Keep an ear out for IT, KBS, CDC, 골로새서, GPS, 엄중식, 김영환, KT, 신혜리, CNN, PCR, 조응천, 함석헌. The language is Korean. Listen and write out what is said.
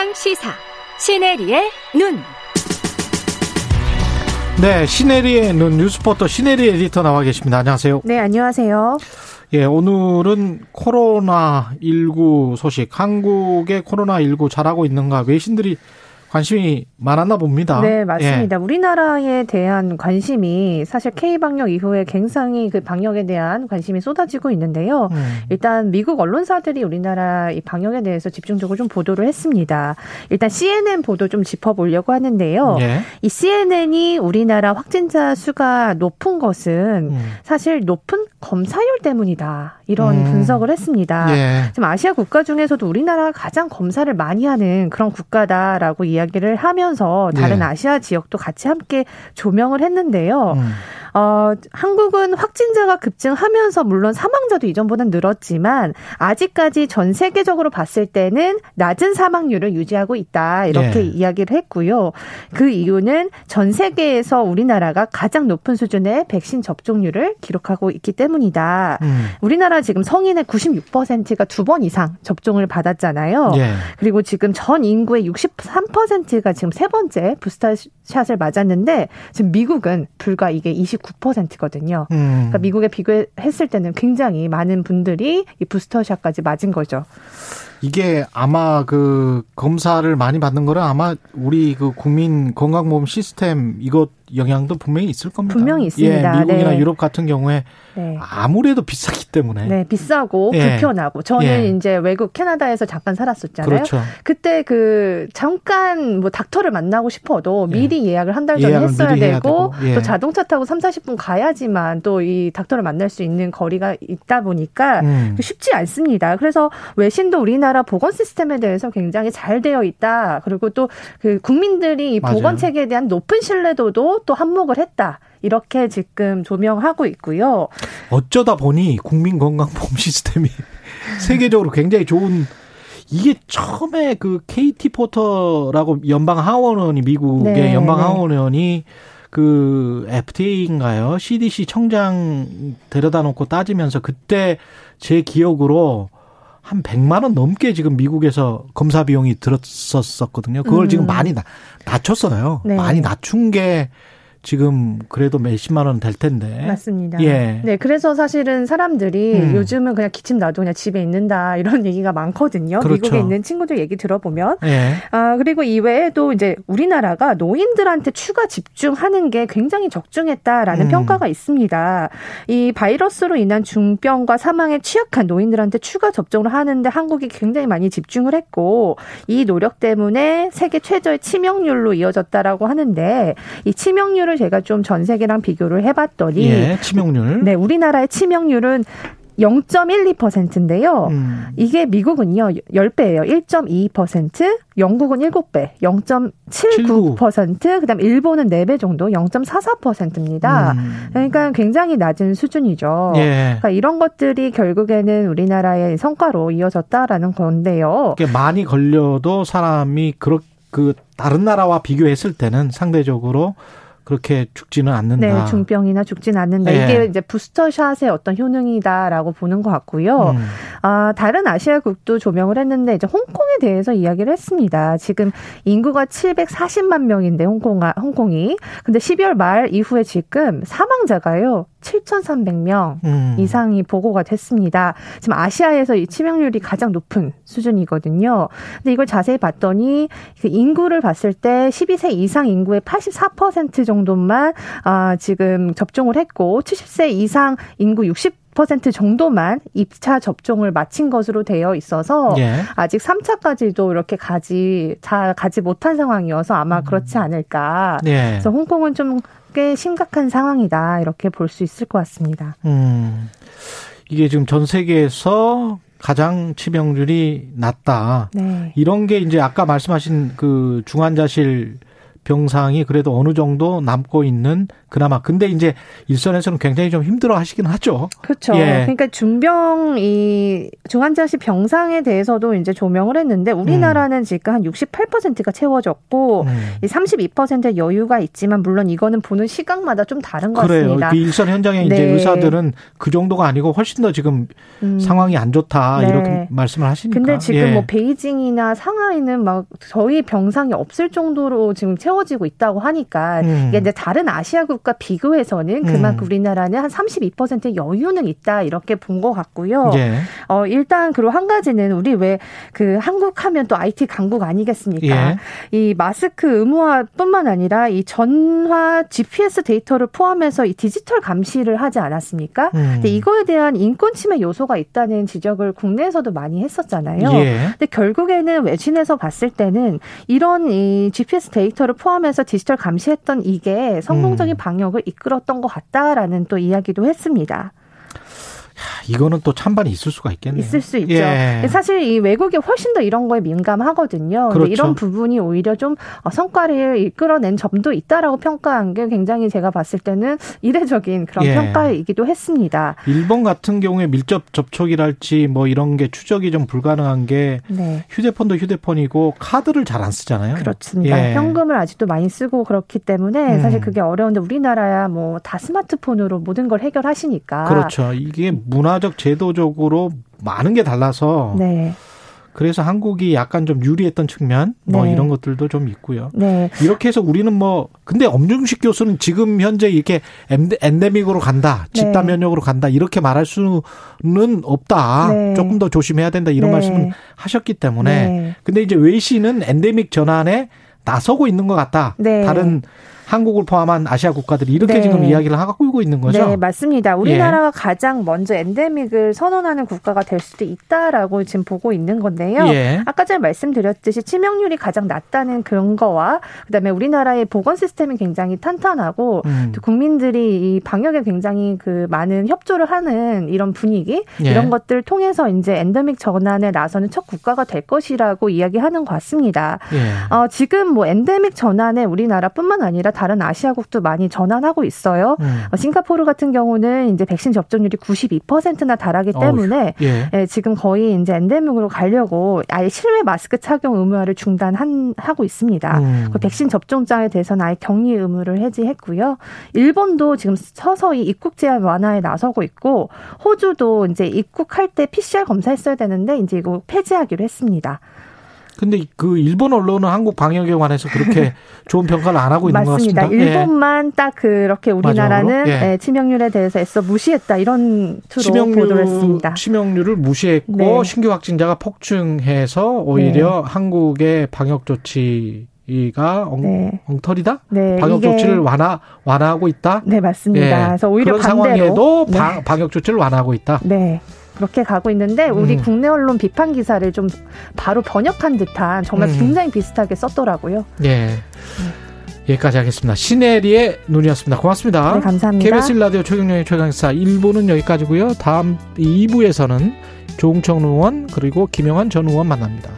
최강 시사 시네리의 눈. 네, 시네리의 눈 뉴스포터 시네리 에디터 나와 계십니다. 안녕하세요. 네, 안녕하세요. 예, 오늘은 코로나19 소식. 한국의 코로나19 잘하고 있는가? 외신들이 관심이 많았나 봅니다. 네, 맞습니다. 예. 우리나라에 대한 관심이 사실 K방역 이후에 굉장히 그 방역에 대한 관심이 쏟아지고 있는데요. 일단 미국 언론사들이 우리나라 이 방역에 대해서 집중적으로 좀 보도를 했습니다. 일단 CNN 보도 좀 짚어보려고 하는데요. 예. 이 CNN이 우리나라 확진자 수가 높은 것은 사실 높은 검사율 때문이다. 이런 분석을 했습니다. 예. 지금 아시아 국가 중에서도 우리나라가 가장 검사를 많이 하는 그런 국가다라고 이야기를 하면서 다른 예. 아시아 지역도 같이 함께 조명을 했는데요. 한국은 확진자가 급증하면서 물론 사망자도 이전보다는 늘었지만 아직까지 전 세계적으로 봤을 때는 낮은 사망률을 유지하고 있다. 이렇게 예. 이야기를 했고요. 그 이유는 전 세계에서 우리나라가 가장 높은 수준의 백신 접종률을 기록하고 있기 때문이다. 우리나라 지금 성인의 96%가 2번 이상 접종을 받았잖아요. 예. 그리고 지금 전 인구의 63%가 지금 세 번째 부스터샷을 맞았는데 지금 미국은 불과 이게 29%거든요. 그러니까 미국에 비교했을 때는 굉장히 많은 분들이 이 부스터샷까지 맞은 거죠. 이게 아마 그 검사를 많이 받는 거는 아마 우리 그 국민 건강보험 시스템 이것 영향도 분명히 있을 겁니다. 분명히 있습니다. 예, 미국이나 네. 유럽 같은 경우에 네. 아무래도 비싸기 때문에. 네, 비싸고 예. 불편하고. 저는 예. 이제 외국 캐나다에서 잠깐 살았었잖아요. 그렇죠. 그때 그 잠깐 뭐 닥터를 만나고 싶어도 예. 미리 예약을 한 달 전에 했어야 되고 예. 또 자동차 타고 30-40분 가야지만 또 이 닥터를 만날 수 있는 거리가 있다 보니까 쉽지 않습니다. 그래서 외신도 우리나라 보건 시스템에 대해서 굉장히 잘 되어 있다. 그리고 또 그 국민들이 이 보건 체계에 대한 높은 신뢰도도 또 한몫을 했다. 이렇게 지금 조명하고 있고요. 어쩌다 보니 국민건강보험 시스템이 세계적으로 굉장히 좋은 이게 처음에 그 KT 포터라고 연방 하원의원이 미국의 네. 연방 하원의원이 그 FTA인가요? CDC 청장 데려다 놓고 따지면서 그때 제 기억으로 한 100만 원 넘게 지금 미국에서 검사 비용이 들었었거든요. 그걸 지금 많이 낮췄어요. 네. 많이 낮춘 게 지금 그래도 몇십만 원 될 텐데. 맞습니다. 예. 네, 그래서 사실은 사람들이 요즘은 그냥 기침 나도 그냥 집에 있는다 이런 얘기가 많거든요. 그렇죠. 미국에 있는 친구들 얘기 들어보면. 예. 아, 그리고 이외에도 이제 우리나라가 노인들한테 추가 집중하는 게 굉장히 적중했다라는 평가가 있습니다. 이 바이러스로 인한 중병과 사망에 취약한 노인들한테 추가 접종을 하는데 한국이 굉장히 많이 집중을 했고 이 노력 때문에 세계 최저의 치명률로 이어졌다라고 하는데 이 치명률 제가 좀 전 세계랑 비교를 해봤더니 예, 치명률. 네, 우리나라의 치명률은 0.12%인데요. 이게 미국은요 10배예요. 1.22%, 영국은 7배, 0.79%, 그다음 일본은 4배 정도, 0.44%입니다. 그러니까 굉장히 낮은 수준이죠. 예. 그러니까 이런 것들이 결국에는 우리나라의 성과로 이어졌다라는 건데요. 많이 걸려도 사람이 그 다른 나라와 비교했을 때는 상대적으로 그렇게 죽지는 않는다. 네, 중병이나 죽지는 않는다. 예. 이게 이제 부스터샷의 어떤 효능이다라고 보는 것 같고요. 아, 다른 아시아국도 조명을 했는데 이제 홍콩에 대해서 이야기를 했습니다. 지금 인구가 740만 명인데 홍콩이 근데 12월 말 이후에 지금 사망자가요. 7,300명 이상이 보고가 됐습니다. 지금 아시아에서 이 치명률이 가장 높은 수준이거든요. 근데 이걸 자세히 봤더니 그 인구를 봤을 때 12세 이상 인구의 84% 정도만 지금 접종을 했고 70세 이상 인구 60% 정도만 2차 접종을 마친 것으로 되어 있어서 예. 아직 3차까지도 이렇게 가지 못한 상황이어서 아마 그렇지 않을까. 예. 그래서 홍콩은 좀 꽤 심각한 상황이다 이렇게 볼 수 있을 것 같습니다. 이게 지금 전 세계에서 가장 치명률이 낮다. 네. 이런 게 이제 아까 말씀하신 그 중환자실 병상이 그래도 어느 정도 남고 있는 그나마. 근데 이제 일선에서는 굉장히 좀 힘들어하시긴 하죠. 그렇죠. 예. 그러니까 중환자실 병상에 대해서도 이제 조명을 했는데 우리나라는 지금 한 68%가 채워졌고 32%의 여유가 있지만 물론 이거는 보는 시각마다 좀 다른 것 그래요. 같습니다. 그래요. 일선 현장에 이제 의사들은 그 정도가 아니고 훨씬 더 지금 상황이 안 좋다 이렇게 말씀을 하시니까. 근데 지금 예. 뭐 베이징이나 상하이는 막 저희 병상이 없을 정도로 지금 채워지고 있다고 하니까 이게 이제 다른 아시아 국가 비교해서는 그만큼 우리나라는 한 32%의 여유는 있다 이렇게 본 것 같고요. 예. 일단 그리고 한 가지는 우리 왜 그 한국하면 또 IT 강국 아니겠습니까? 예. 이 마스크 의무화뿐만 아니라 이 전화 GPS 데이터를 포함해서 이 디지털 감시를 하지 않았습니까? 근데 이거에 대한 인권 침해 요소가 있다는 지적을 국내에서도 많이 했었잖아요. 예. 근데 결국에는 외신에서 봤을 때는 이런 이 GPS 데이터를 포함해서 디지털 감시했던 이게 성공적인 방역을 이끌었던 것 같다라는 또 이야기도 했습니다. 이거는 또 찬반이 있을 수가 있겠네요. 있을 수 있죠. 예. 사실 이 외국이 훨씬 더 이런 거에 민감하거든요. 그렇죠. 이런 부분이 오히려 좀 성과를 이끌어낸 점도 있다라고 평가한 게 굉장히 제가 봤을 때는 이례적인 그런 예. 평가이기도 했습니다. 일본 같은 경우에 밀접 접촉이랄지 뭐 이런 게 추적이 좀 불가능한 게 네. 휴대폰도 휴대폰이고 카드를 잘 안 쓰잖아요. 그렇습니다. 예. 현금을 아직도 많이 쓰고 그렇기 때문에 사실 그게 어려운데 우리나라야 뭐 다 스마트폰으로 모든 걸 해결하시니까. 그렇죠. 이게 문화적 제도적으로 많은 게 달라서 네. 그래서 한국이 약간 좀 유리했던 측면 뭐 네. 이런 것들도 좀 있고요. 네. 이렇게 해서 우리는 뭐 근데 엄중식 교수는 지금 현재 이렇게 엔데믹으로 간다. 집단 면역으로 간다. 이렇게 말할 수는 없다. 네. 조금 더 조심해야 된다. 이런 네. 말씀을 하셨기 때문에 네. 근데 이제 외신은 엔데믹 전환에 나서고 있는 것 같다. 네. 다른 한국을 포함한 아시아 국가들이 이렇게 네. 지금 이야기를 하고 있는 거죠? 네, 맞습니다. 우리나라가 예. 가장 먼저 엔데믹을 선언하는 국가가 될 수도 있다라고 지금 보고 있는 건데요. 예. 아까 전에 말씀드렸듯이 치명률이 가장 낮다는 근거와 그다음에 우리나라의 보건 시스템이 굉장히 탄탄하고 또 국민들이 이 방역에 굉장히 그 많은 협조를 하는 이런 분위기 예. 이런 것들을 통해서 이제 엔데믹 전환에 나서는 첫 국가가 될 것이라고 이야기하는 것 같습니다. 예. 지금 뭐 엔데믹 전환에 우리나라뿐만 아니라 다른 아시아국도 많이 전환하고 있어요. 싱가포르 같은 경우는 이제 백신 접종률이 92%나 달하기 때문에 예. 예, 지금 거의 이제 엔데믹으로 가려고 아예 실외 마스크 착용 의무화를 중단하고 있습니다. 그 백신 접종자에 대해서는 아예 격리 의무를 해제했고요. 일본도 지금 서서히 입국 제한 완화에 나서고 있고 호주도 이제 입국할 때 PCR 검사했어야 되는데 이제 이거 폐지하기로 했습니다. 근데 그 일본 언론은 한국 방역에 관해서 그렇게 좋은 평가를 안 하고 있는 맞습니다. 것 같습니다. 일본만 예. 딱 그렇게 우리나라는 예. 치명률에 대해서 애써 무시했다 이런 투로 보도를 했습니다. 치명률을 무시했고 네. 신규 확진자가 폭증해서 오히려 네. 한국의 방역 조치 이가 네. 엉터리다? 네. 방역 조치를 완화하고 있다? 네, 맞습니다. 예. 그래서 오히려 그런 반대로. 상황에도 네. 방역 조치를 완화하고 있다? 네. 그렇게 가고 있는데 우리 국내 언론 비판 기사를 좀 바로 번역한 듯한 정말 굉장히 비슷하게 썼더라고요. 예. 여기까지 하겠습니다. 신혜리의 눈이었습니다. 고맙습니다. 네, 감사합니다. KBS 1라디오 최경영의 최강시사 1부는 여기까지고요. 다음 2부에서는 조응천 의원 그리고 김영환 전 의원 만납니다.